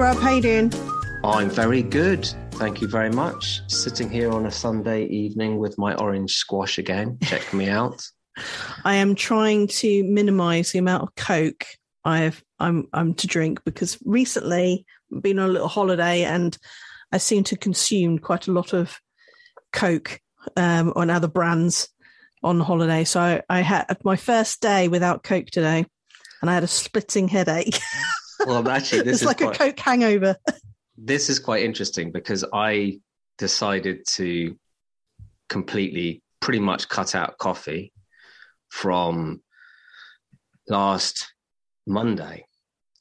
Rob, how you doing? I'm very good. Thank you very much. Sitting here on a Sunday evening with my orange squash again. Check me out. I am trying to minimise the amount of Coke I'm to drink, because recently I've been on a little holiday and I seem to consume quite a lot of Coke on other brands on holiday. So I had my first day without Coke today and I had a splitting headache. Well, actually, this it's is like quite, a Coke hangover. This is quite interesting because I decided to completely pretty much cut out coffee from last Monday.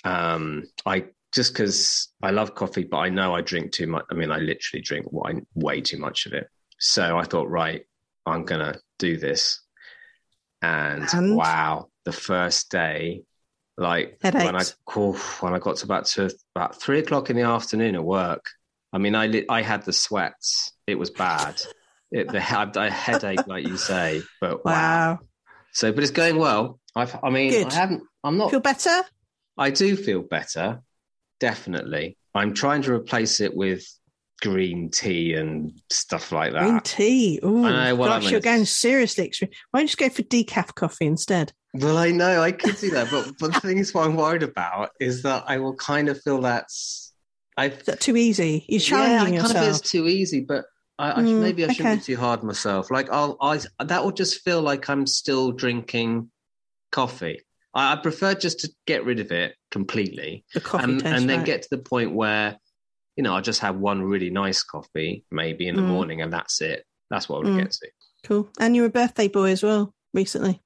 I just because I love coffee, but I know I drink too much. I mean, I literally drink way too much of it. So I thought, right, I'm going to do this. And wow, the first day, like when I got to about 3 o'clock in the afternoon at work, I mean, I had the sweats. It was bad. I had a headache, like you say, but wow. So, but it's going well. Good. Feel better? I do feel better. Definitely. I'm trying to replace it with green tea and stuff like that. Green tea? Ooh, I know, you're going seriously extreme. Why don't you just go for decaf coffee instead? Well, I know I could do that, but the thing is, what I'm worried about is that I will kind of feel is that too easy? You're challenging yourself. I kind of feel it's too easy, but I shouldn't be too hard myself. Like that will just feel like I'm still drinking coffee. I prefer just to get rid of it completely and then get to the point where, you know, I'll just have one really nice coffee maybe in the morning and that's it. That's what I would get to. Cool. And you're a birthday boy as well recently.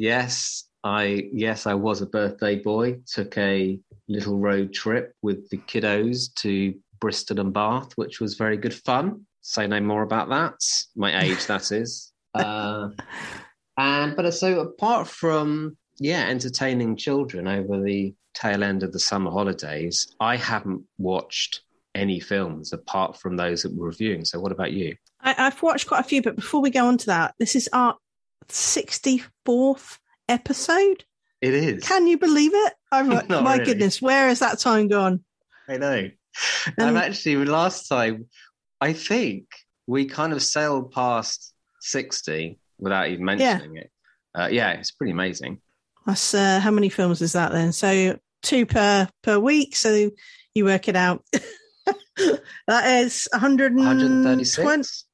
Yes, I was a birthday boy. Took a little road trip with the kiddos to Bristol and Bath, which was very good fun. Say no more about that. My age, that is. So apart from, entertaining children over the tail end of the summer holidays, I haven't watched any films apart from those that we're reviewing. So what about you? I've watched quite a few, but before we go on to that, this is our 64th episode. It is. Can you believe it? I'm like, my really. Goodness, where has that time gone? I know. And actually, last time, I think we kind of sailed past 60 without even mentioning it. It's pretty amazing. That's how many films is that then? So two per week. So you work it out. That is 136.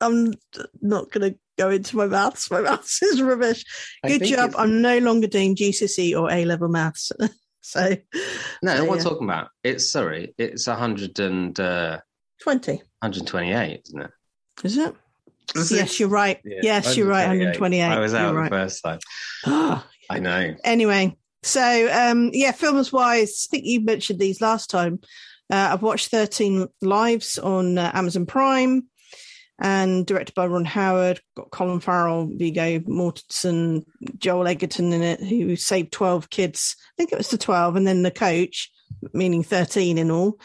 I'm not going to go into my maths. My maths is rubbish. Good job. I'm no longer doing GCSE or A-level maths. We're talking about. It's 120. 128, isn't it? Is it? Yes, you're right. Yeah, yes, you're right. 128. I was out the first time. I know. Anyway, so films-wise, I think you mentioned these last time. I've watched 13 Lives on Amazon Prime, and directed by Ron Howard. Got Colin Farrell, Viggo Mortensen, Joel Edgerton in it, who saved 12 kids. I think it was the 12, and then the coach, meaning 13 in all,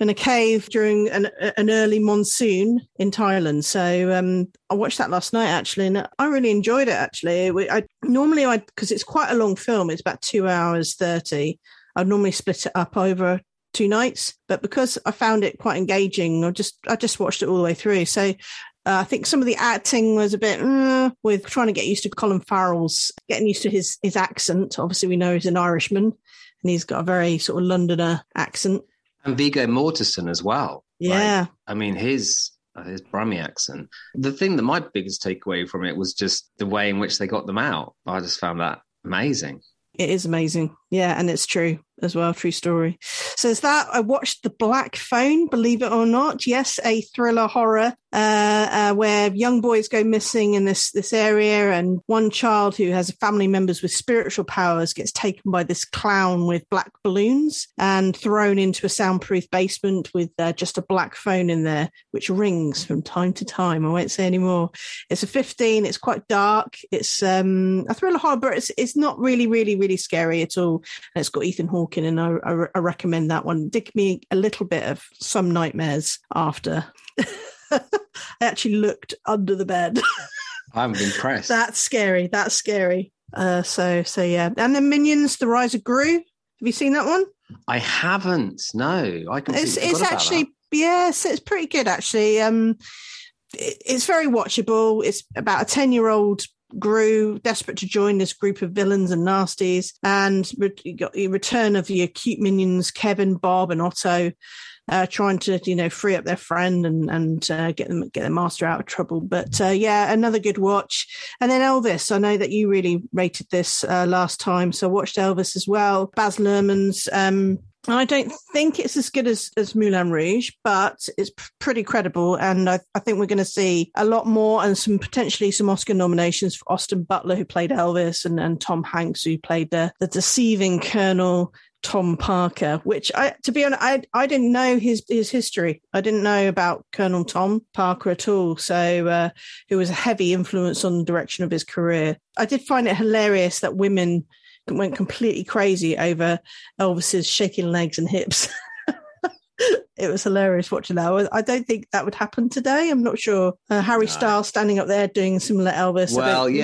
in a cave during an early monsoon in Thailand. So I watched that last night, actually, and I really enjoyed it, actually. I normally, because it's quite a long film, it's about 2 hours 30. I'd normally split it up over two nights, but because I found it quite engaging, I just watched it all the way through. So I think some of the acting was a bit with trying to getting used to his accent. Obviously, we know he's an Irishman, and he's got a very sort of Londoner accent. And Viggo Mortensen as well. Yeah. Like, I mean, his Brummie accent. The thing that my biggest takeaway from it was just the way in which they got them out. I just found that amazing. It is amazing. Yeah, and it's true as well. True story. So is that I watched The Black Phone, believe it or not. Yes, a thriller horror where young boys go missing in this area, and one child who has family members with spiritual powers gets taken by this clown with black balloons and thrown into a soundproof basement with just a black phone in there, which rings from time to time. I won't say any more. It's a 15. It's quite dark. It's a thriller horror, but it's not really, really, really scary at all. And it's got Ethan Hawke, and I recommend that one. Did me a little bit of some nightmares after. I actually looked under the bed. I'm impressed. That's scary. So yeah. And then Minions: The Rise of Gru. Have you seen that one? I haven't. No, I can. It's actually, yes, it's pretty good actually. It's very watchable. It's about a 10-year-old Gru, desperate to join this group of villains and nasties, and you got the return of the acute minions Kevin, Bob, and Otto, trying to free up their friend and get the master out of trouble. But yeah, another good watch. And then Elvis. I know that you really rated this last time, so I watched Elvis as well. Baz Luhrmann's. I don't think it's as good as Moulin Rouge, but it's pretty credible. And I think we're going to see a lot more and some potentially some Oscar nominations for Austin Butler, who played Elvis, and Tom Hanks, who played the deceiving Colonel Tom Parker, which to be honest, I didn't know his history. I didn't know about Colonel Tom Parker at all. So who was a heavy influence on the direction of his career. I did find it hilarious that women went completely crazy over Elvis's shaking legs and hips. It was hilarious watching that. I don't think that would happen today. I'm not sure. Harry Styles standing up there doing similar Elvis. Well, he's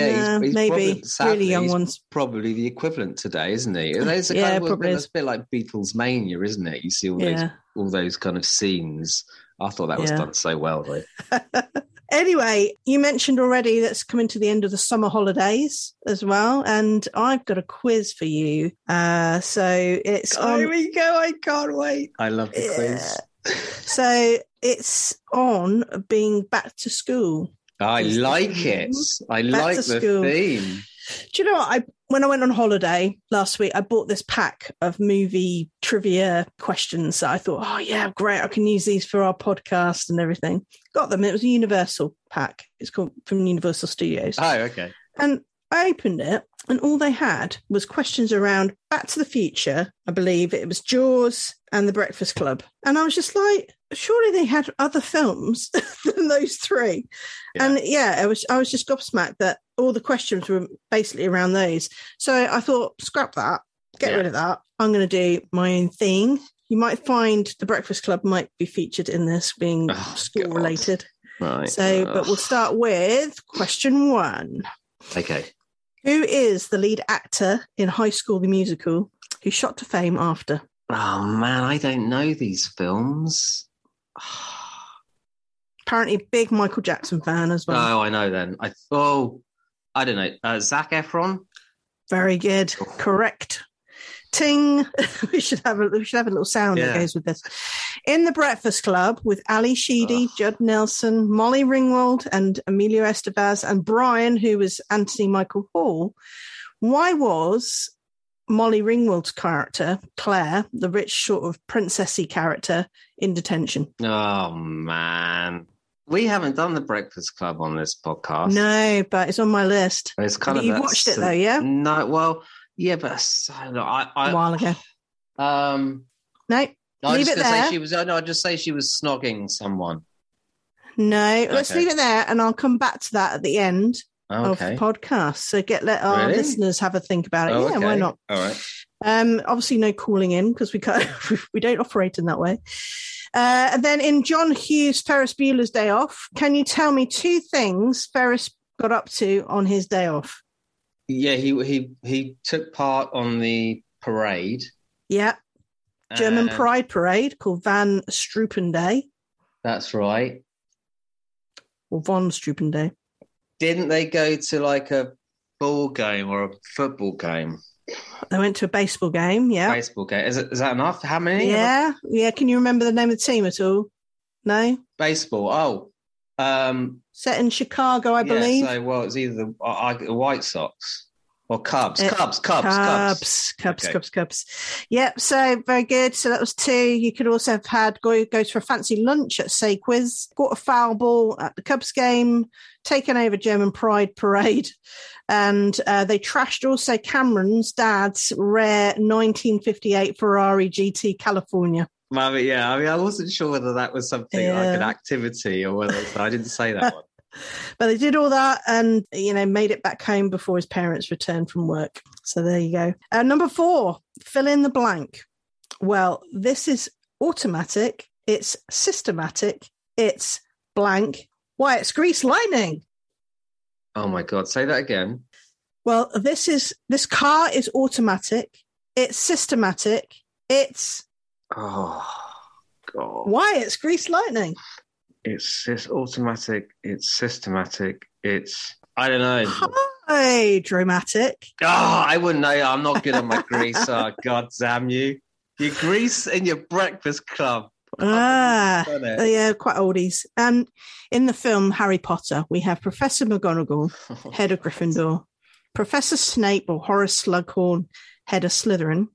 maybe probably, sadly, really young ones. Probably the equivalent today, isn't he? It's a kind of, it's a bit like Beatles Mania, isn't it? You see all those kind of scenes. I thought that was done so well, though. Anyway, you mentioned already that's coming to the end of the summer holidays as well, and I've got a quiz for you. So it's here we go! I can't wait. I love the quiz. So it's on being back to school. I like it. I like the theme. Do you know what? When I went on holiday last week, I bought this pack of movie trivia questions that I thought, oh, yeah, great, I can use these for our podcast and everything. Got them. It was a Universal pack. It's called from Universal Studios. Oh, okay. And I opened it, and all they had was questions around Back to the Future. I believe it was Jaws and The Breakfast Club. And I was just like, surely they had other films than those three. Yeah. And yeah, I was just gobsmacked that all the questions were basically around those. So I thought, scrap that, get rid of that. I'm going to do my own thing. You might find The Breakfast Club might be featured in this, being school related. Right. So, but we'll start with question one. Okay. Who is the lead actor in High School the Musical who shot to fame after? Oh, man, I don't know these films. Apparently big Michael Jackson fan as well. Oh, I know then. I don't know. Zac Efron? Very good. Oh. Correct. Ting. We should have a little sound that goes with this. In The Breakfast Club with Ali Sheedy, Judd Nelson, Molly Ringwald and Emilio Estevez and Brian, who was Anthony Michael Hall, why was Molly Ringwald's character, Claire, the rich sort of princessy character, in detention? Oh, man. We haven't done The Breakfast Club on this podcast. No, but it's on my list. It's kind of, you've watched it though, yeah? No, well, yeah, but I a while ago. No, leave it there. I'd just say she was snogging someone. No, let's leave it there, and I'll come back to that at the end of the podcast. So let our listeners have a think about it. Yeah, why not? All right. Obviously, no calling in because we can't. We don't operate in that way. And then in John Hughes' Ferris Bueller's Day Off, can you tell me two things Ferris got up to on his day off? Yeah, he took part on the parade. Yeah, German Pride Parade called Van Strupen Day. That's right. Or Von Strupen Day. Didn't they go to like a ball game or a football game? They went to a baseball game, yeah. Baseball game. Is that enough? How many? Yeah, yeah. Can you remember the name of the team at all? No? Baseball. Set in Chicago, I believe. So, well, it's either the White Sox or Cubs. Cubs. Yep, so very good. So that was two. You could also have had go for a fancy lunch at Say Quiz, caught a foul ball at the Cubs game, taken over German Pride Parade, and they trashed also Cameron's dad's rare 1958 Ferrari GT California. I wasn't sure whether that was something like an activity or whether I didn't say that one. But they did all that and, made it back home before his parents returned from work. So there you go. Number four, fill in the blank. Well, this is automatic. It's systematic. It's blank. Why, it's Grease Lightning. Oh, my God. Say that again. Well, this car is automatic. It's systematic. It's why it's Grease Lightning. It's automatic. It's systematic. It's dramatic. I wouldn't know. I'm not good at my Grease. God damn you! Your Grease and your Breakfast Club. Yeah, quite oldies. And in the film Harry Potter, we have Professor McGonagall, head of Gryffindor, Professor Snape or Horace Slughorn, head of Slytherin,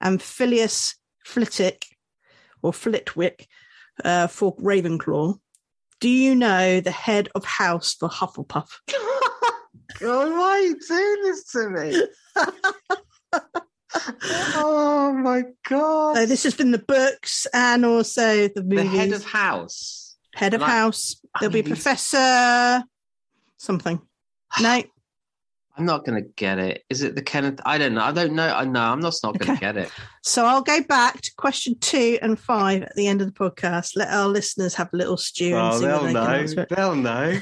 and Phileas Flitwick or Flitwick for Ravenclaw. Do you know the head of house for Hufflepuff? Oh, why are you doing this to me? Oh my God. So this has been the books and also the movies. The head of house. Head of house. There'll be Professor something. No. I'm not going to get it. Is it the Kenneth? I don't know. I don't know. I'm not going to get it. So I'll go back to question 2 and 5 at the end of the podcast. Let our listeners have a little stew and see what they can answer it. They'll know.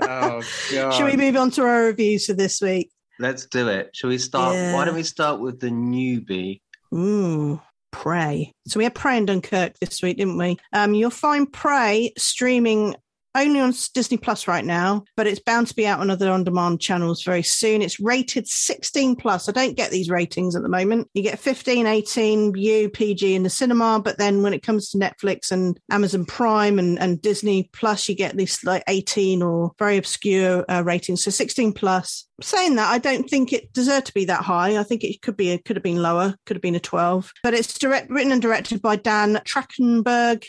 Oh, God. Should we move on to our reviews for this week? Let's do it. Shall we start? Yeah. Why don't we start with the newbie? Ooh, Prey. So we had Prey and Dunkirk this week, didn't we? You'll find Prey streaming only on Disney Plus right now, but it's bound to be out on other on-demand channels very soon. It's rated 16+. I don't get these ratings at the moment. You get 15, 18, U, PG in the cinema, but then when it comes to Netflix and Amazon Prime and Disney Plus, you get these like 18 or very obscure ratings. So 16+. Saying that, I don't think it deserved to be that high. I think it could have been lower, could have been a 12. But it's written and directed by Dan Trachtenberg,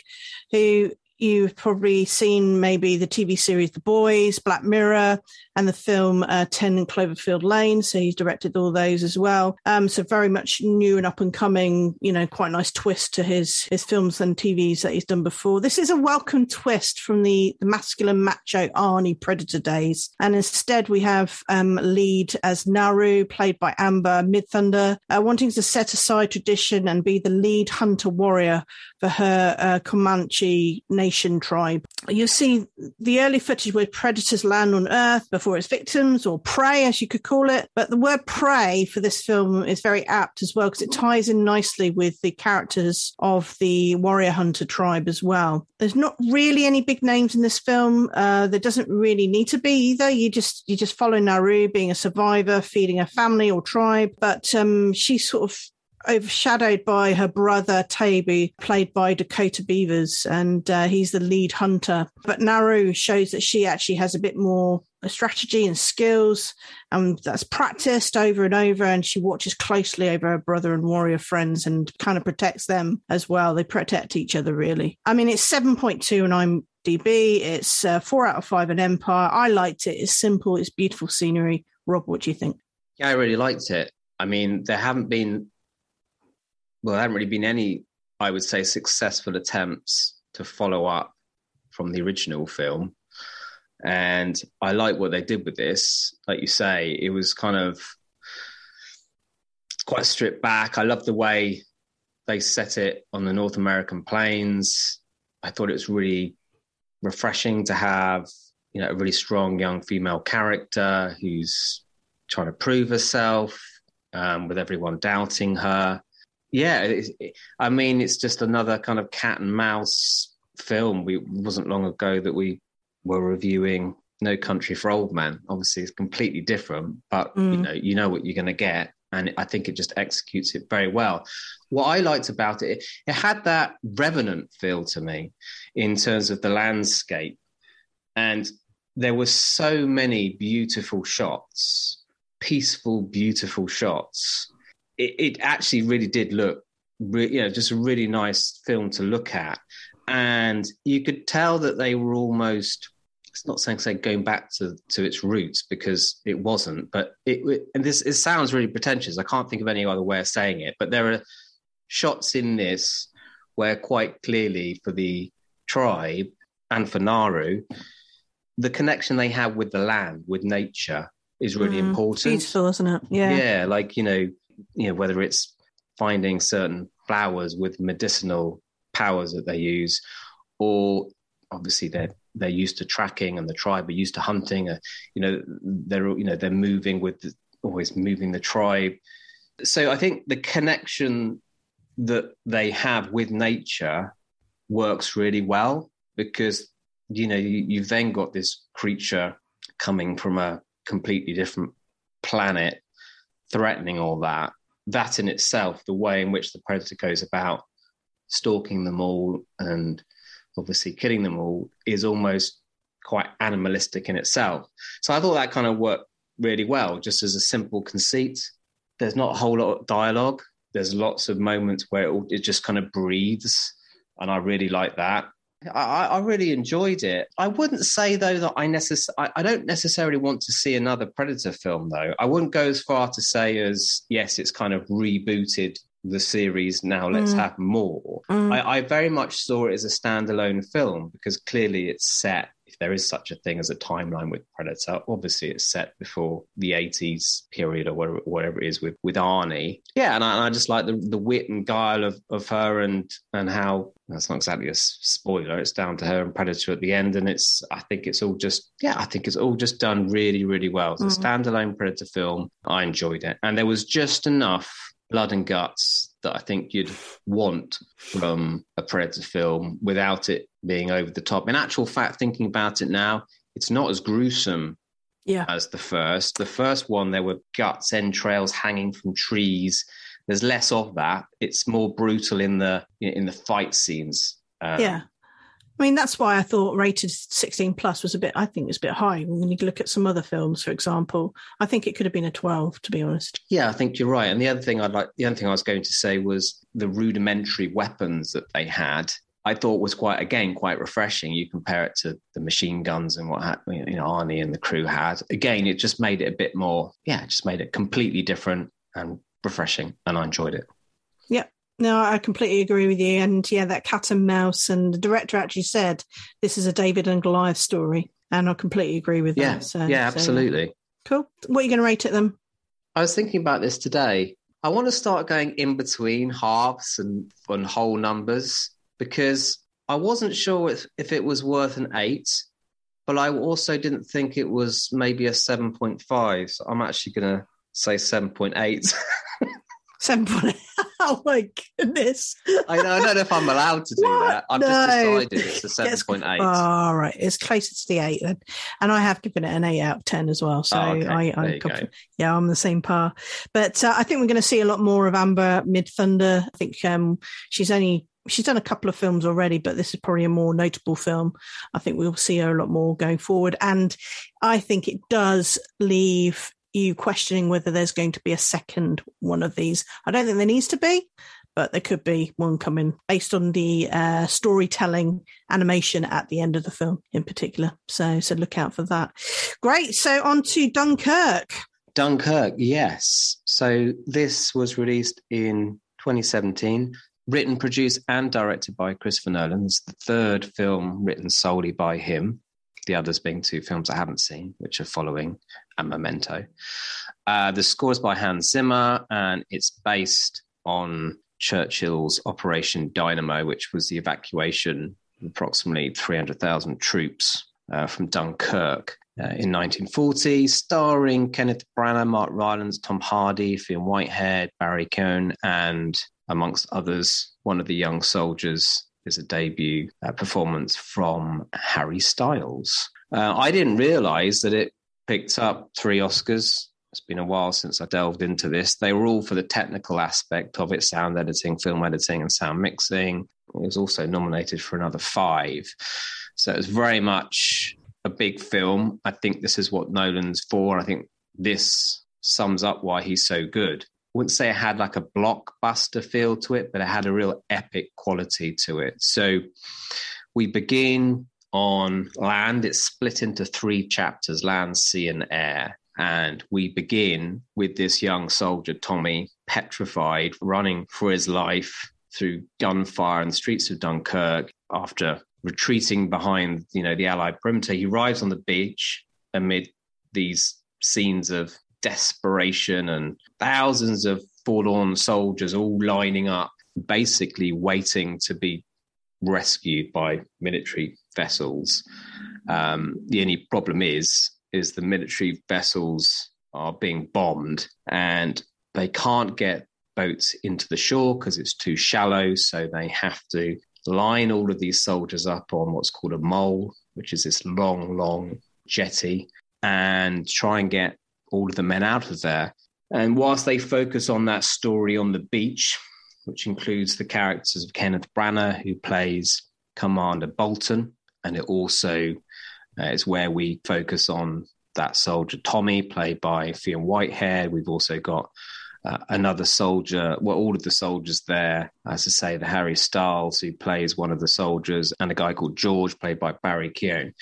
who you've probably seen maybe the TV series The Boys, Black Mirror, and the film 10 Cloverfield Lane. So he's directed all those as well. So very much new and up and coming, you know, quite a nice twist to his films and TVs that he's done before. This is a welcome twist from the masculine macho Arnie Predator days. And instead we have lead as Naru, played by Amber Midthunder, wanting to set aside tradition and be the lead hunter warrior for her Comanche Nation tribe. You see the early footage where predators land on Earth before its victims, or prey as you could call it. But the word prey for this film is very apt as well, because it ties in nicely with the characters of the warrior hunter tribe as well. There's not really any big names in this film. There doesn't really need to be either. You just follow Naru being a survivor, feeding her family or tribe, but she's sort of overshadowed by her brother Tabu, played by Dakota Beavers, and he's the lead hunter. But Naru shows that she actually has a bit more strategy and skills, and that's practiced over and over, and she watches closely over her brother and warrior friends and kind of protects them as well. They protect each other, really. I mean, it's 7.2 and I'm DB. It's 4 out of 5 on Empire. I liked it. It's simple, it's beautiful scenery. Rob, what do you think? Yeah, I really liked it. I mean, there haven't really been any, I would say, successful attempts to follow up from the original film. And I like what they did with this. Like you say, it was kind of quite stripped back. I love the way they set it on the North American plains. I thought it was really refreshing to have, you know, a really strong young female character who's trying to prove herself, with everyone doubting her. Yeah, I mean, it's just another kind of cat and mouse film. It wasn't long ago that we were reviewing No Country for Old Men. Obviously, it's completely different, but you know what you're going to get. And I think it just executes it very well. What I liked about it, it had that Revenant feel to me in terms of the landscape. And there were so many beautiful shots, peaceful, beautiful shots. It actually really did look, you know, just a really nice film to look at. And you could tell that they were almost, it's not saying going back to its roots, because it wasn't, but it sounds really pretentious. I can't think of any other way of saying it, but there are shots in this where quite clearly for the tribe and for Naru, the connection they have with the land, with nature is really important. Beautiful, isn't it? Yeah. Yeah. Like, you know, whether it's finding certain flowers with medicinal powers that they use, or obviously they're used to tracking and the tribe are used to hunting, they're moving with always moving the tribe. So I think the connection that they have with nature works really well, because, you know, you've then got this creature coming from a completely different planet, threatening all that. That in itself, the way in which the predator goes about stalking them all and obviously killing them all, is almost quite animalistic in itself. So I thought that kind of worked really well, just as a simple conceit. There's not a whole lot of dialogue. There's lots of moments where it just kind of breathes, and I really like that. I really enjoyed it. I wouldn't say, though, that I don't necessarily want to see another Predator film, though. I wouldn't go as far to say as, yes, it's kind of rebooted the series, now let's have more. I very much saw it as a standalone film, because clearly it's set, if there is such a thing as a timeline with Predator, obviously it's set before the 80s period or whatever it is with Arnie. Yeah, and I just like the wit and guile of her, and how, that's not exactly a spoiler, it's down to her and Predator at the end, and I think it's all just done really, really well. It's a standalone Predator film. I enjoyed it. And there was just enough blood and guts that I think you'd want from a Predator film without it being over the top. In actual fact, thinking about it now, it's not as gruesome as the first. The first one, there were guts, entrails hanging from trees. There's less of that. It's more brutal in the fight scenes. I mean, that's why I thought rated 16 plus was a bit high. When you look at some other films, for example, I think it could have been a 12, to be honest. Yeah, I think you're right. And the other thing I was going to say was the rudimentary weapons that they had, I thought was quite refreshing. You compare it to the machine guns and what, you know, Arnie and the crew had. Again, it just made it a bit more, just made it completely different and refreshing. And I enjoyed it. Yeah. No, I completely agree with you. And that cat and mouse, and the director actually said, this is a David and Goliath story. And I completely agree with that. So, absolutely. So, cool. What are you going to rate it then? I was thinking about this today. I want to start going in between halves and whole numbers, because I wasn't sure if it was worth an 8, but I also didn't think it was maybe a 7.5. So I'm actually going to say 7.8. 7.8. Oh my goodness. I don't know if I'm allowed to do that. I've just decided it's a 7.8. All right. It's closer to the 8 then. And I have given it an 8 out of 10 as well. So I'm the same par. But I think we're going to see a lot more of Amber Midthunder. I think she's done a couple of films already, but this is probably a more notable film. I think we'll see her a lot more going forward. And I think it does leave you questioning whether there's going to be a second one of these. I don't think there needs to be, but there could be one coming based on the storytelling animation at the end of the film in particular. So look out for that. Great. So on to Dunkirk. Dunkirk, yes. So this was released in 2017, written, produced and directed by Christopher Nolan. It's the third film written solely by him. The others being two films I haven't seen, which are Following and Memento. The score is by Hans Zimmer, and it's based on Churchill's Operation Dynamo, which was the evacuation of approximately 300,000 troops from Dunkirk in 1940, starring Kenneth Branagh, Mark Rylance, Tom Hardy, Fionn Whitehead, Barry Keoghan, and amongst others, one of the young soldiers is a debut performance from Harry Styles. I didn't realise that it picked up 3 Oscars. It's been a while since I delved into this. They were all for the technical aspect of it, sound editing, film editing, and sound mixing. It was also nominated for another 5. So it was very much a big film. I think this is what Nolan's for. I think this sums up why he's so good. I wouldn't say it had like a blockbuster feel to it, but it had a real epic quality to it. So we begin on land. It's split into 3 chapters, land, sea, and air. And we begin with this young soldier, Tommy, petrified, running for his life through gunfire in the streets of Dunkirk. After retreating behind, the Allied perimeter, he arrives on the beach amid these scenes of desperation and thousands of forlorn soldiers all lining up, basically waiting to be rescued by military vessels. The only problem is the military vessels are being bombed and they can't get boats into the shore because it's too shallow. So they have to line all of these soldiers up on what's called a mole, which is this long, long jetty, and try and get all of the men out of there. And whilst they focus on that story on the beach, which includes the characters of Kenneth Branagh, who plays Commander Bolton, and it also is where we focus on that soldier Tommy, played by Fionn Whitehead. We've also got another soldier, well, all of the soldiers there, as I say, the Harry Styles, who plays one of the soldiers, and a guy called George, played by Barry Keoghan.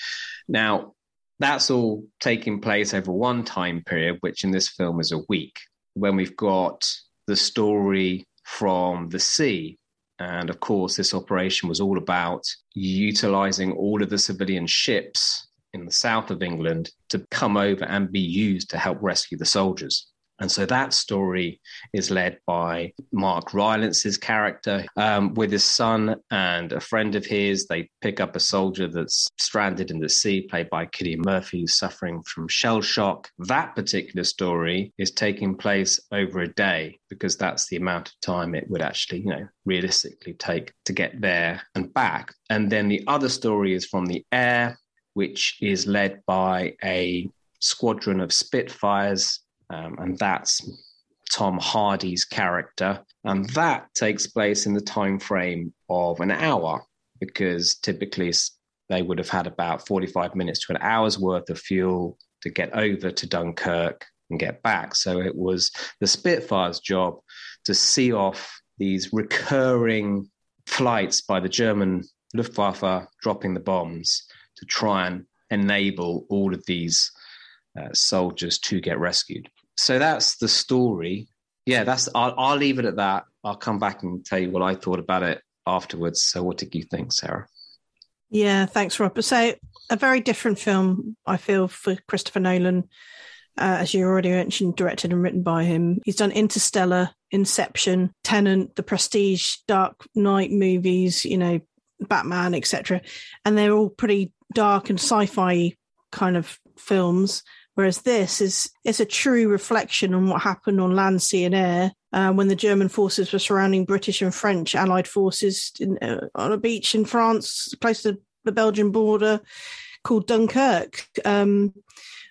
Now, that's all taking place over one time period, which in this film is a week, when we've got the story from the sea. And of course, this operation was all about utilising all of the civilian ships in the south of England to come over and be used to help rescue the soldiers. And so that story is led by Mark Rylance's character with his son and a friend of his. They pick up a soldier that's stranded in the sea, played by Cillian Murphy, who's suffering from shell shock. That particular story is taking place over a day because that's the amount of time it would actually, realistically take to get there and back. And then the other story is from the air, which is led by a squadron of Spitfires, and that's Tom Hardy's character. And that takes place in the time frame of an hour, because typically they would have had about 45 minutes to an hour's worth of fuel to get over to Dunkirk and get back. So it was the Spitfire's job to see off these recurring flights by the German Luftwaffe dropping the bombs to try and enable all of these soldiers to get rescued. So that's the story. Yeah, I'll leave it at that. I'll come back and tell you what I thought about it afterwards. So what did you think, Sarah? Yeah, thanks, Rob. So a very different film, I feel, for Christopher Nolan. As you already mentioned, directed and written by him. He's done Interstellar, Inception, Tenet, The Prestige, Dark Knight movies, Batman, etc. And they're all pretty dark and sci-fi kind of films. Whereas this is a true reflection on what happened on land, sea and air when the German forces were surrounding British and French Allied forces on a beach in France, close to the Belgian border, called Dunkirk.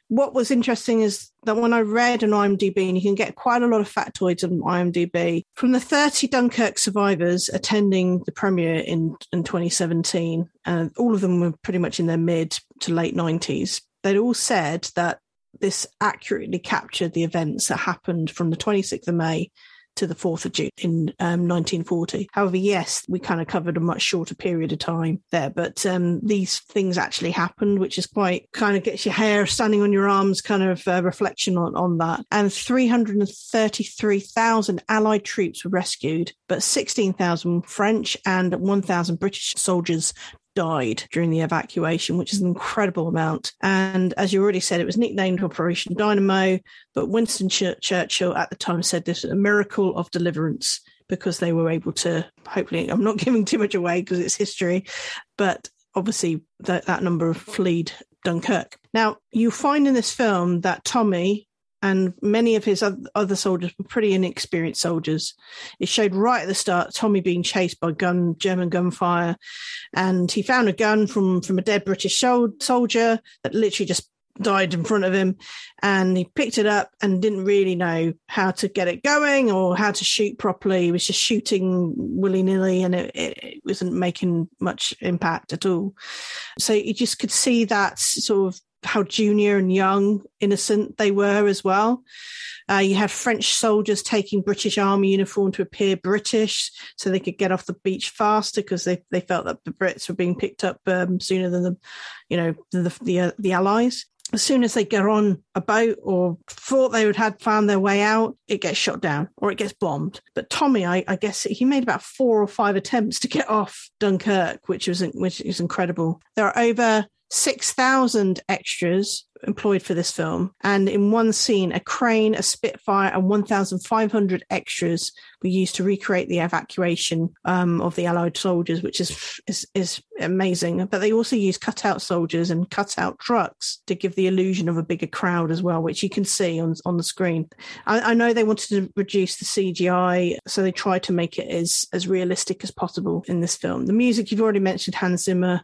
What was interesting is that when I read on IMDb, and you can get quite a lot of factoids on IMDb, from the 30 Dunkirk survivors attending the premiere in 2017, all of them were pretty much in their mid to late 90s. They'd all said that this accurately captured the events that happened from the 26th of May to the 4th of June in 1940. However, yes, we kind of covered a much shorter period of time there, but these things actually happened, which is quite kind of gets your hair standing on your arms kind of reflection on that. And 333,000 Allied troops were rescued, but 16,000 French and 1,000 British soldiers died during the evacuation, which is an incredible amount. And as you already said, it was nicknamed Operation Dynamo, but Winston Churchill at the time said this was a miracle of deliverance because they were able to, hopefully, I'm not giving too much away because it's history, but obviously that number fled Dunkirk. Now, you find in this film that Tommy and many of his other soldiers were pretty inexperienced soldiers. It showed right at the start Tommy being chased by German gunfire, and he found a gun from a dead British soldier that literally just died in front of him, and he picked it up and didn't really know how to get it going or how to shoot properly. He was just shooting willy-nilly, and it wasn't making much impact at all. So you just could see that sort of how junior and young, innocent they were as well. You had French soldiers taking British army uniform to appear British so they could get off the beach faster because they felt that the Brits were being picked up sooner than the Allies. As soon as they get on a boat or thought they would have found their way out, it gets shot down or it gets bombed. But Tommy, I guess he made about 4 or 5 attempts to get off Dunkirk, which is incredible. There are over 6,000 extras employed for this film, and in one scene a crane, a Spitfire and 1,500 extras were used to recreate the evacuation of the Allied soldiers, which is amazing. But they also used cutout soldiers and cutout trucks to give the illusion of a bigger crowd as well, which you can see on the screen. I know they wanted to reduce the CGI, so they tried to make it as realistic as possible in this film. The music, you've already mentioned Hans Zimmer.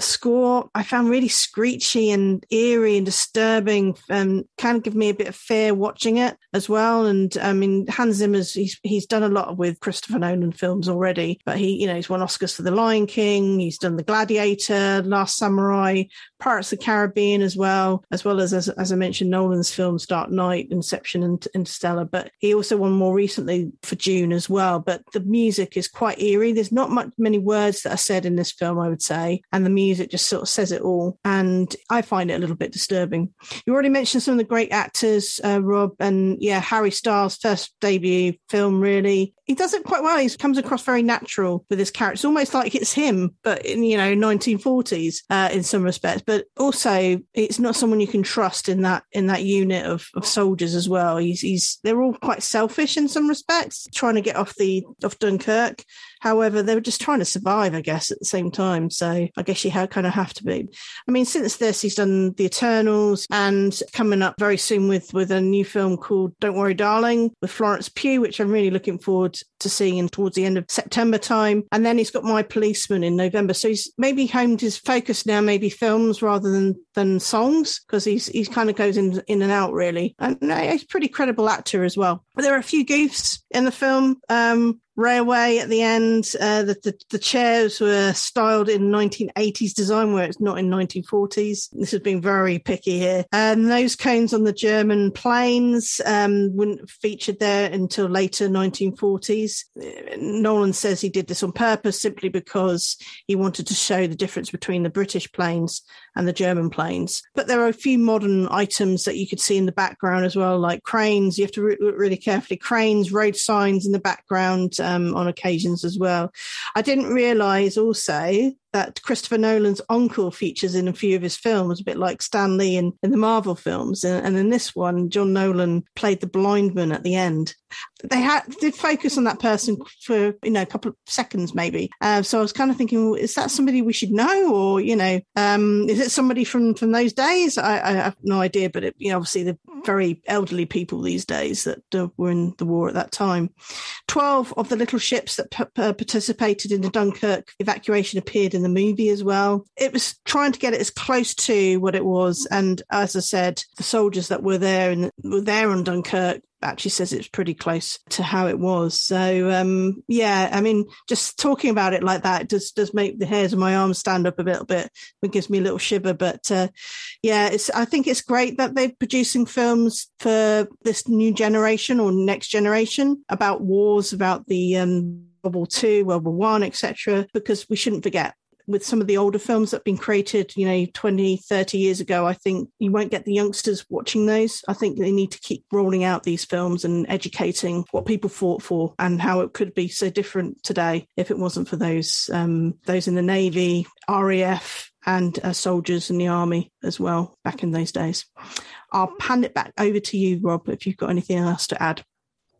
Score I found really screechy and eerie and disturbing, and kind of give me a bit of fear watching it as well. And I mean, Hans Zimmer's he's done a lot with Christopher Nolan films already, but he's won Oscars for The Lion King, he's done The Gladiator, Last Samurai, Pirates of the Caribbean, as well as I mentioned, Nolan's films Dark Knight, Inception and Interstellar. But he also won more recently for Dune as well. But the music is quite eerie. There's not many words that are said in this film, I would say, and the music just sort of says it all, and I find it a little bit disturbing. You already mentioned some of the great actors, Rob, and Harry Styles' first debut film, really. He does it quite well. He comes across very natural with his character. It's almost like it's him, but in 1940s in some respects. But also, it's not someone you can trust in that unit of soldiers as well. They're all quite selfish in some respects, trying to get off Dunkirk. However, they were just trying to survive, I guess, at the same time. So I guess you kind of have to be. I mean, since this, he's done The Eternals, and coming up very soon with a new film called Don't Worry, Darling, with Florence Pugh, which I'm really looking forward to seeing towards the end of September time. And then he's got My Policeman in November. So he's maybe honed his focus now, maybe films rather than songs, because he kind of goes in and out, really. And he's a pretty credible actor as well. But there are a few goofs in the film. Railway at the end, the chairs were styled in 1980s design, where it's not in 1940s. This has been very picky here. And those cones on the German planes wouldn't featured there until later 1940s. Nolan says he did this on purpose, simply because he wanted to show the difference between the British planes and the German planes. But there are a few modern items that you could see in the background as well, like cranes. You have to look really carefully. Cranes, road signs in the background. On occasions as well. I didn't realise also that Christopher Nolan's uncle features in a few of his films, a bit like Stan Lee in the Marvel films. And in this one, John Nolan played the blind man at the end. They did focus on that person for a couple of seconds maybe. So I was kind of thinking, well, is that somebody we should know, or is it somebody from those days? I have no idea, but obviously the very elderly people these days that were in the war at that time. 12 of the little ships that participated in the Dunkirk evacuation appeared in the movie as well. It was trying to get it as close to what it was, and as I said, the soldiers that were there and were there on Dunkirk actually says it's pretty close to how it was. So I mean, just talking about it like that does make the hairs on my arms stand up a little bit. It gives me a little shiver, but I think it's great that they're producing films for this new generation or next generation about wars, about the World War II, World War I, etc., because we shouldn't forget. With some of the older films that have been created, 20, 30 years ago, I think you won't get the youngsters watching those. I think they need to keep rolling out these films and educating what people fought for and how it could be so different today if it wasn't for those in the Navy, RAF, and soldiers in the Army as well back in those days. I'll hand it back over to you, Rob, if you've got anything else to add.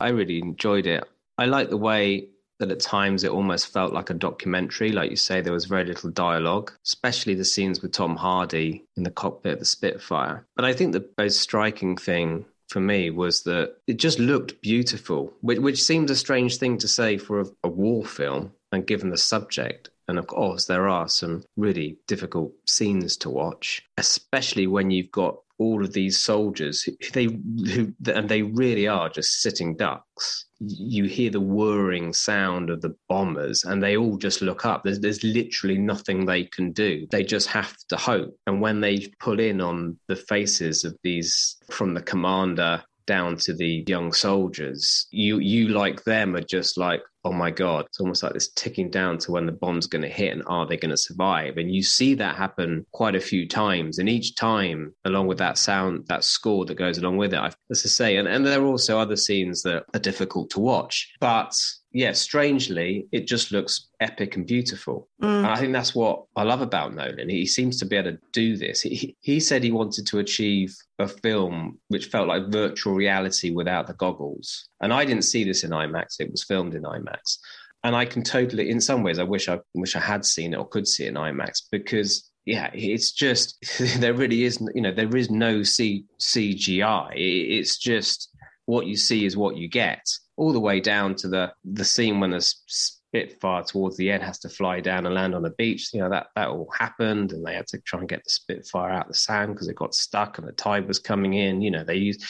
I really enjoyed it. I like the way that at times it almost felt like a documentary. Like you say, there was very little dialogue, especially the scenes with Tom Hardy in the cockpit of the Spitfire. But I think the most striking thing for me was that it just looked beautiful, which seems a strange thing to say for a war film and given the subject. And of course, there are some really difficult scenes to watch, especially when you've got all of these soldiers who really are just sitting ducks. You hear the whirring sound of the bombers and they all just look up. There's literally nothing they can do. They just have to hope. And when they pull in on the faces of these, from the commander down to the young soldiers, you like them are just like, oh my God, it's almost like this ticking down to when the bomb's going to hit and are they going to survive? And you see that happen quite a few times. And each time, along with that sound, that score that goes along with it, as I say, and there are also other scenes that are difficult to watch. But yeah, strangely, it just looks epic and beautiful. Mm. And I think that's what I love about Nolan. He seems to be able to do this. He said he wanted to achieve a film which felt like virtual reality without the goggles. And I didn't see this in IMAX. It was filmed in IMAX. And I can totally, in some ways, I wish I had seen it or could see it in IMAX, because yeah, it's just, there really isn't, you know, there is no CGI. It's just what you see is what you get, all the way down to the scene when the Spitfire towards the end has to fly down and land on a beach. You know, that all happened, and they had to try and get the Spitfire out of the sand because it got stuck and the tide was coming in. You know, they used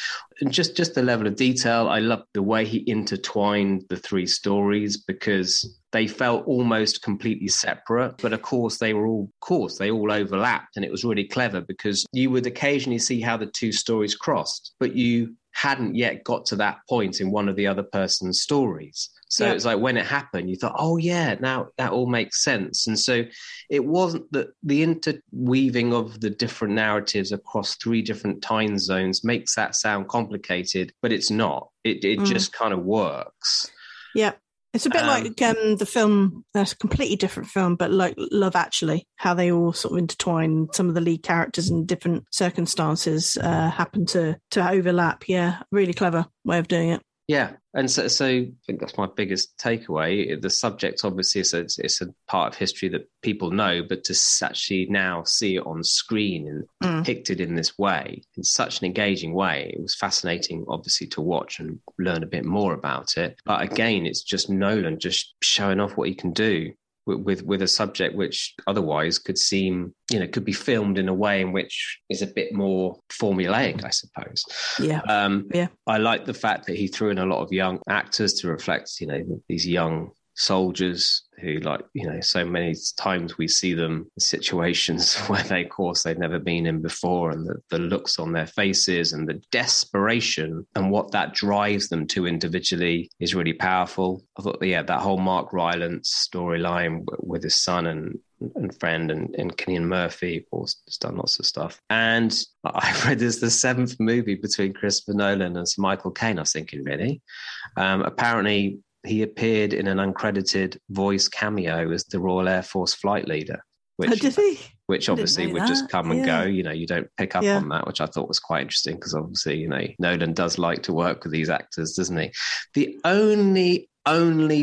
just the level of detail. I love the way he intertwined the three stories, because they felt almost completely separate, but of course they all overlapped, and it was really clever because you would occasionally see how the two stories crossed, but you hadn't yet got to that point in one of the other person's stories. So yeah. It's like when it happened, you thought, oh yeah, now that all makes sense. And so it wasn't that the interweaving of the different narratives across three different time zones makes that sound complicated, but it's not. It just kind of works. Yeah. It's a bit like the film, that's a completely different film, but like Love Actually, how they all sort of intertwine. Some of the lead characters in different circumstances happen to overlap. Yeah, really clever way of doing it. Yeah, and so I think that's my biggest takeaway. The subject, obviously, it's a part of history that people know, but to actually now see it on screen and depicted in this way, in such an engaging way, it was fascinating, obviously, to watch and learn a bit more about it. But again, it's just Nolan just showing off what he can do with a subject which otherwise could seem, you know, could be filmed in a way in which is a bit more formulaic, I suppose. Yeah. I like the fact that he threw in a lot of young actors to reflect, you know, these young soldiers who, like, you know, so many times we see them in situations where they, of course, they've never been in before, and the looks on their faces and the desperation and what that drives them to individually is really powerful. I thought, yeah, that whole Mark Rylance storyline with his son and friend and Cillian Murphy, of course, has done lots of stuff. And I read this the seventh movie between Christopher Nolan and Sir Michael Caine, I was thinking, really. Apparently, he appeared in an uncredited voice cameo as the Royal Air Force flight leader, which obviously would just come and go. You know, you don't pick up on that, which I thought was quite interesting, because obviously, you know, Nolan does like to work with these actors, doesn't he? The only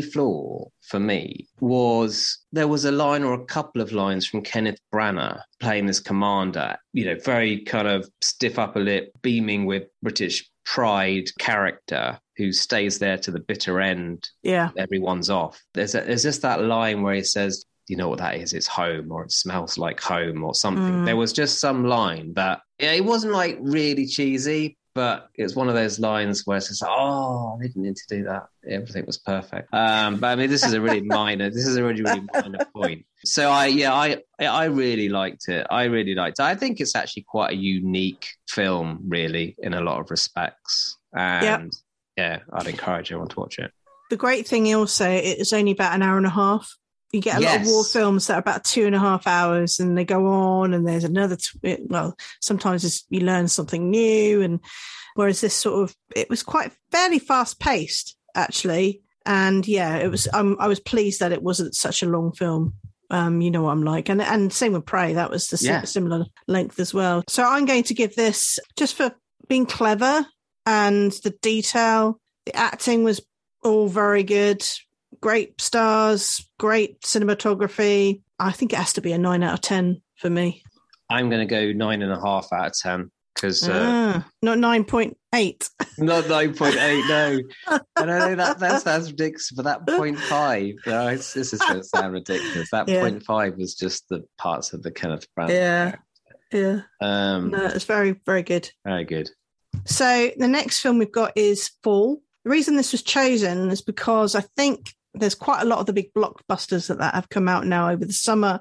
flaw for me was there was a line or a couple of lines from Kenneth Branagh playing this commander, you know, very kind of stiff upper lip, beaming with British pride character who stays there to the bitter end. Yeah. Everyone's off. There's just that line where he says, you know what that is? It's home, or it smells like home, or something. There was just some line that, yeah, it wasn't like really cheesy, but it's one of those lines where it's just like, oh, I didn't need to do that. Everything was perfect. But I mean, this is a really really minor point. So I really liked it. I think it's actually quite a unique film, really, in a lot of respects. And yeah, I'd encourage everyone to watch it. The great thing also, it's only about an hour and a half. You get a lot of war films that are about 2.5 hours, and they go on, and there's another. Sometimes you learn something new, and whereas this sort of, it was quite fairly fast paced, actually, and yeah, it was. I was pleased that it wasn't such a long film. You know what I'm like, and same with Prey, that was the similar length as well. So I'm going to give this, just for being clever and the detail. The acting was all very good. Great stars, great cinematography. I think it has to be a 9 out of 10 for me. I'm going to go 9.5 out of 10 because 9.8. Not 9.8. No, I know that sounds ridiculous. But that 0.5, no, this is going to sound ridiculous. That 0.5 was just the parts of the Kenneth Branagh. No, it's very, very good. Very good. So the next film we've got is Fall. The reason this was chosen is because I think there's quite a lot of the big blockbusters that have come out now over the summer.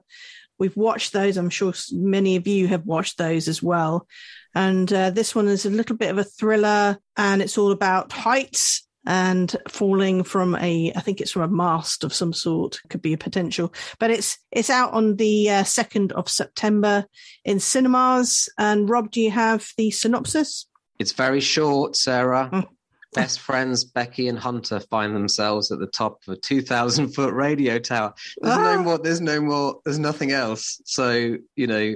We've watched those. I'm sure many of you have watched those as well. And this one is a little bit of a thriller, and it's all about heights and falling from a mast of some sort. Could be a potential, but it's out on the 2nd of September in cinemas. And Rob, do you have the synopsis? It's very short, Sarah. best friends Becky and Hunter find themselves at the top of a 2,000-foot radio tower. There's no more. There's nothing else. So, you know,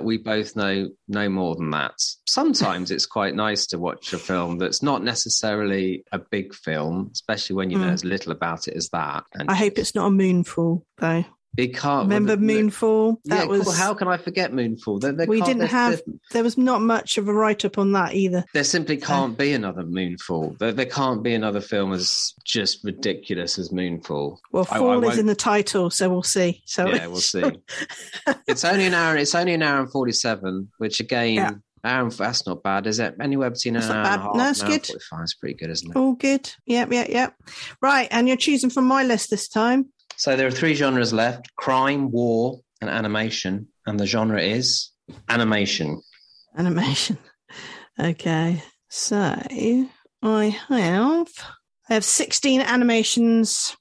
we both know no more than that. Sometimes it's quite nice to watch a film that's not necessarily a big film, especially when you know as little about it as that. And I hope it's not a Moonfall, though. Remember Moonfall? Well, how can I forget Moonfall? There was not much of a write-up on that either. There simply can't be another Moonfall. There can't be another film as just ridiculous as Moonfall. Well, Fall is in the title, so we'll see. We'll see. It's only an hour and 47, which again, that's not bad, is it? Anywhere between an hour and a half, no, it's good. 45 is pretty good, isn't it? All good. Yep. Right, and you're choosing from my list this time. So there are three genres left: crime, war, and animation. And the genre is animation. Animation. Okay. So I have 16 animations.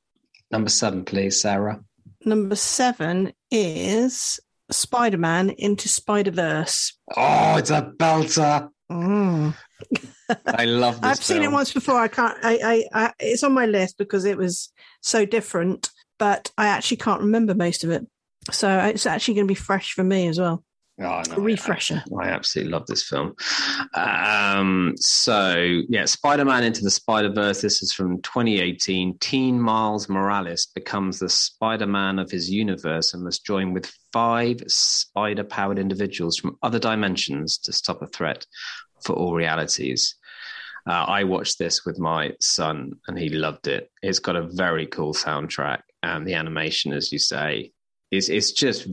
Number 7, please, Sarah. Number 7 is Spider-Man Into Spider-Verse. Oh, it's a belter. I love this. I've seen it once before. It's on my list because it was so different. But I actually can't remember most of it. So it's actually going to be fresh for me as well. Oh, no, a refresher. I absolutely love this film. Spider-Man Into the Spider-Verse. This is from 2018. Teen Miles Morales becomes the Spider-Man of his universe and must join with 5 spider-powered individuals from other dimensions to stop a threat for all realities. I watched this with my son and he loved it. It's got a very cool soundtrack and the animation, as you say, is just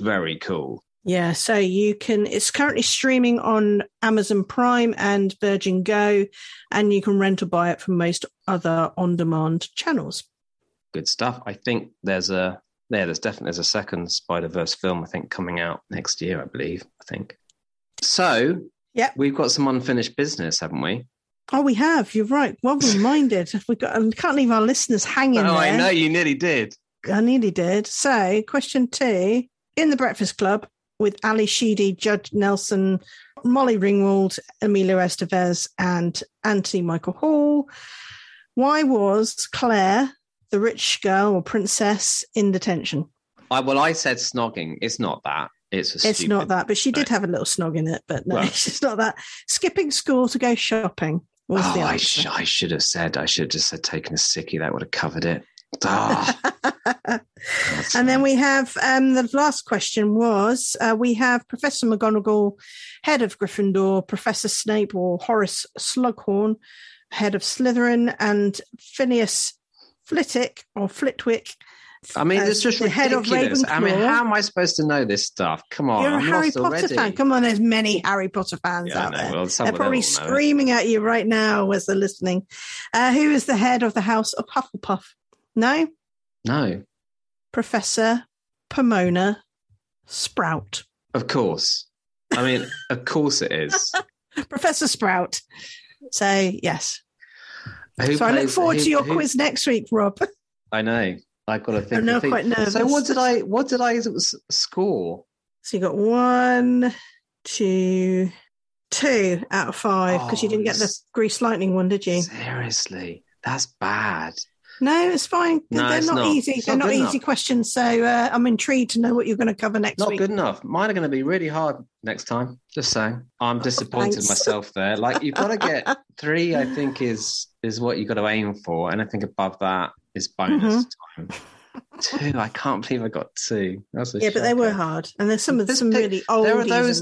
very cool. Yeah, so it's currently streaming on Amazon Prime and Virgin Go, and you can rent or buy it from most other on-demand channels. Good stuff. I think there's definitely a second Spider-Verse film, I think, coming out next year, I believe. So, yeah, we've got some unfinished business, haven't we? Oh, we have. You're right. Well reminded. We can't leave our listeners hanging there. Oh, I know. You nearly did. I nearly did. So, question 2. In The Breakfast Club, with Ali Sheedy, Judd Nelson, Molly Ringwald, Emilio Estevez, and Anthony Michael Hall, why was Claire, the rich girl or princess, in detention? I said snogging. It's not that. It's not that, but she did have a little snog in it, but no, she's not that. Skipping school to go shopping was the answer. I should have just said taking a sickie. That would have covered it. Then we have the last question was we have Professor McGonagall, head of Gryffindor, Professor Snape or Horace Slughorn, head of Slytherin, and Phineas Flitwick, I mean, it's just ridiculous. I mean, how am I supposed to know this stuff? Come on. You're a Harry Potter fan. Come on, there's many Harry Potter fans out there. They're probably screaming at you right now as they're listening. Who is the head of the House of Hufflepuff? No? No. Professor Pomona Sprout. Of course. I mean, of course it is. Professor Sprout. So, yes. I look forward to your quiz next week, Rob. I know. I've got to think. I'm now quite nervous. So what did I score? So you got 2 out of 5 because you didn't get the Grease Lightning one, did you? Seriously, that's bad. No, it's fine. No, they're not easy. They're not easy questions. So I'm intrigued to know what you're going to cover next week. Not good enough. Mine are going to be really hard next time. Just saying. I'm disappointed myself there. Like, you've got to get 3, I think, is what you've got to aim for. Anything above that is bonus time. 2. I can't believe I got 2. But they were hard. And there's some really old. There are those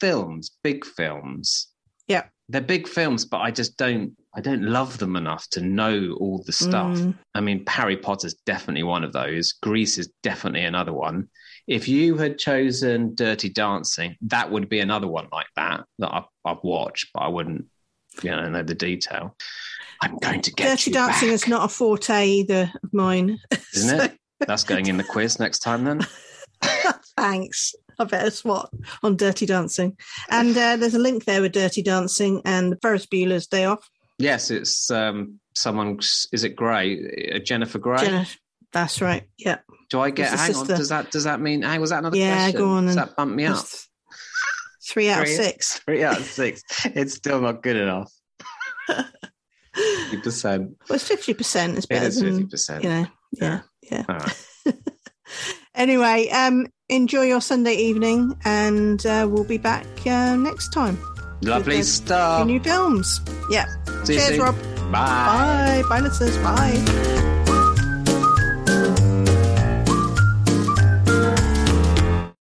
films, big films. Yeah. They're big films, but I don't love them enough to know all the stuff. I mean, Harry Potter's definitely one of those. Grease is definitely another one. If you had chosen Dirty Dancing, that would be another one like that I've watched, but I wouldn't know the detail. I'm going to get Dirty Dancing back. Is not a forte either of mine. Isn't it? That's going in the quiz next time then. Thanks. I better swat on Dirty Dancing. And there's a link there with Dirty Dancing and Ferris Bueller's Day Off. Yes, it's someone. Is it Grey? Jennifer Grey. That's right. Yeah. Do I get? Hang sister. On. Does that mean? Hey, was that another question? Yeah, go on. Does that bump me up? 3 out of 6. It's still not good enough. 50%. Well, it's 50%. It's better than 50%. You know, yeah. All right. Anyway, enjoy your Sunday evening, and we'll be back next time. Lovely stuff. New films. Yeah. Cheers, Rob. Bye. Bye, listeners. Bye.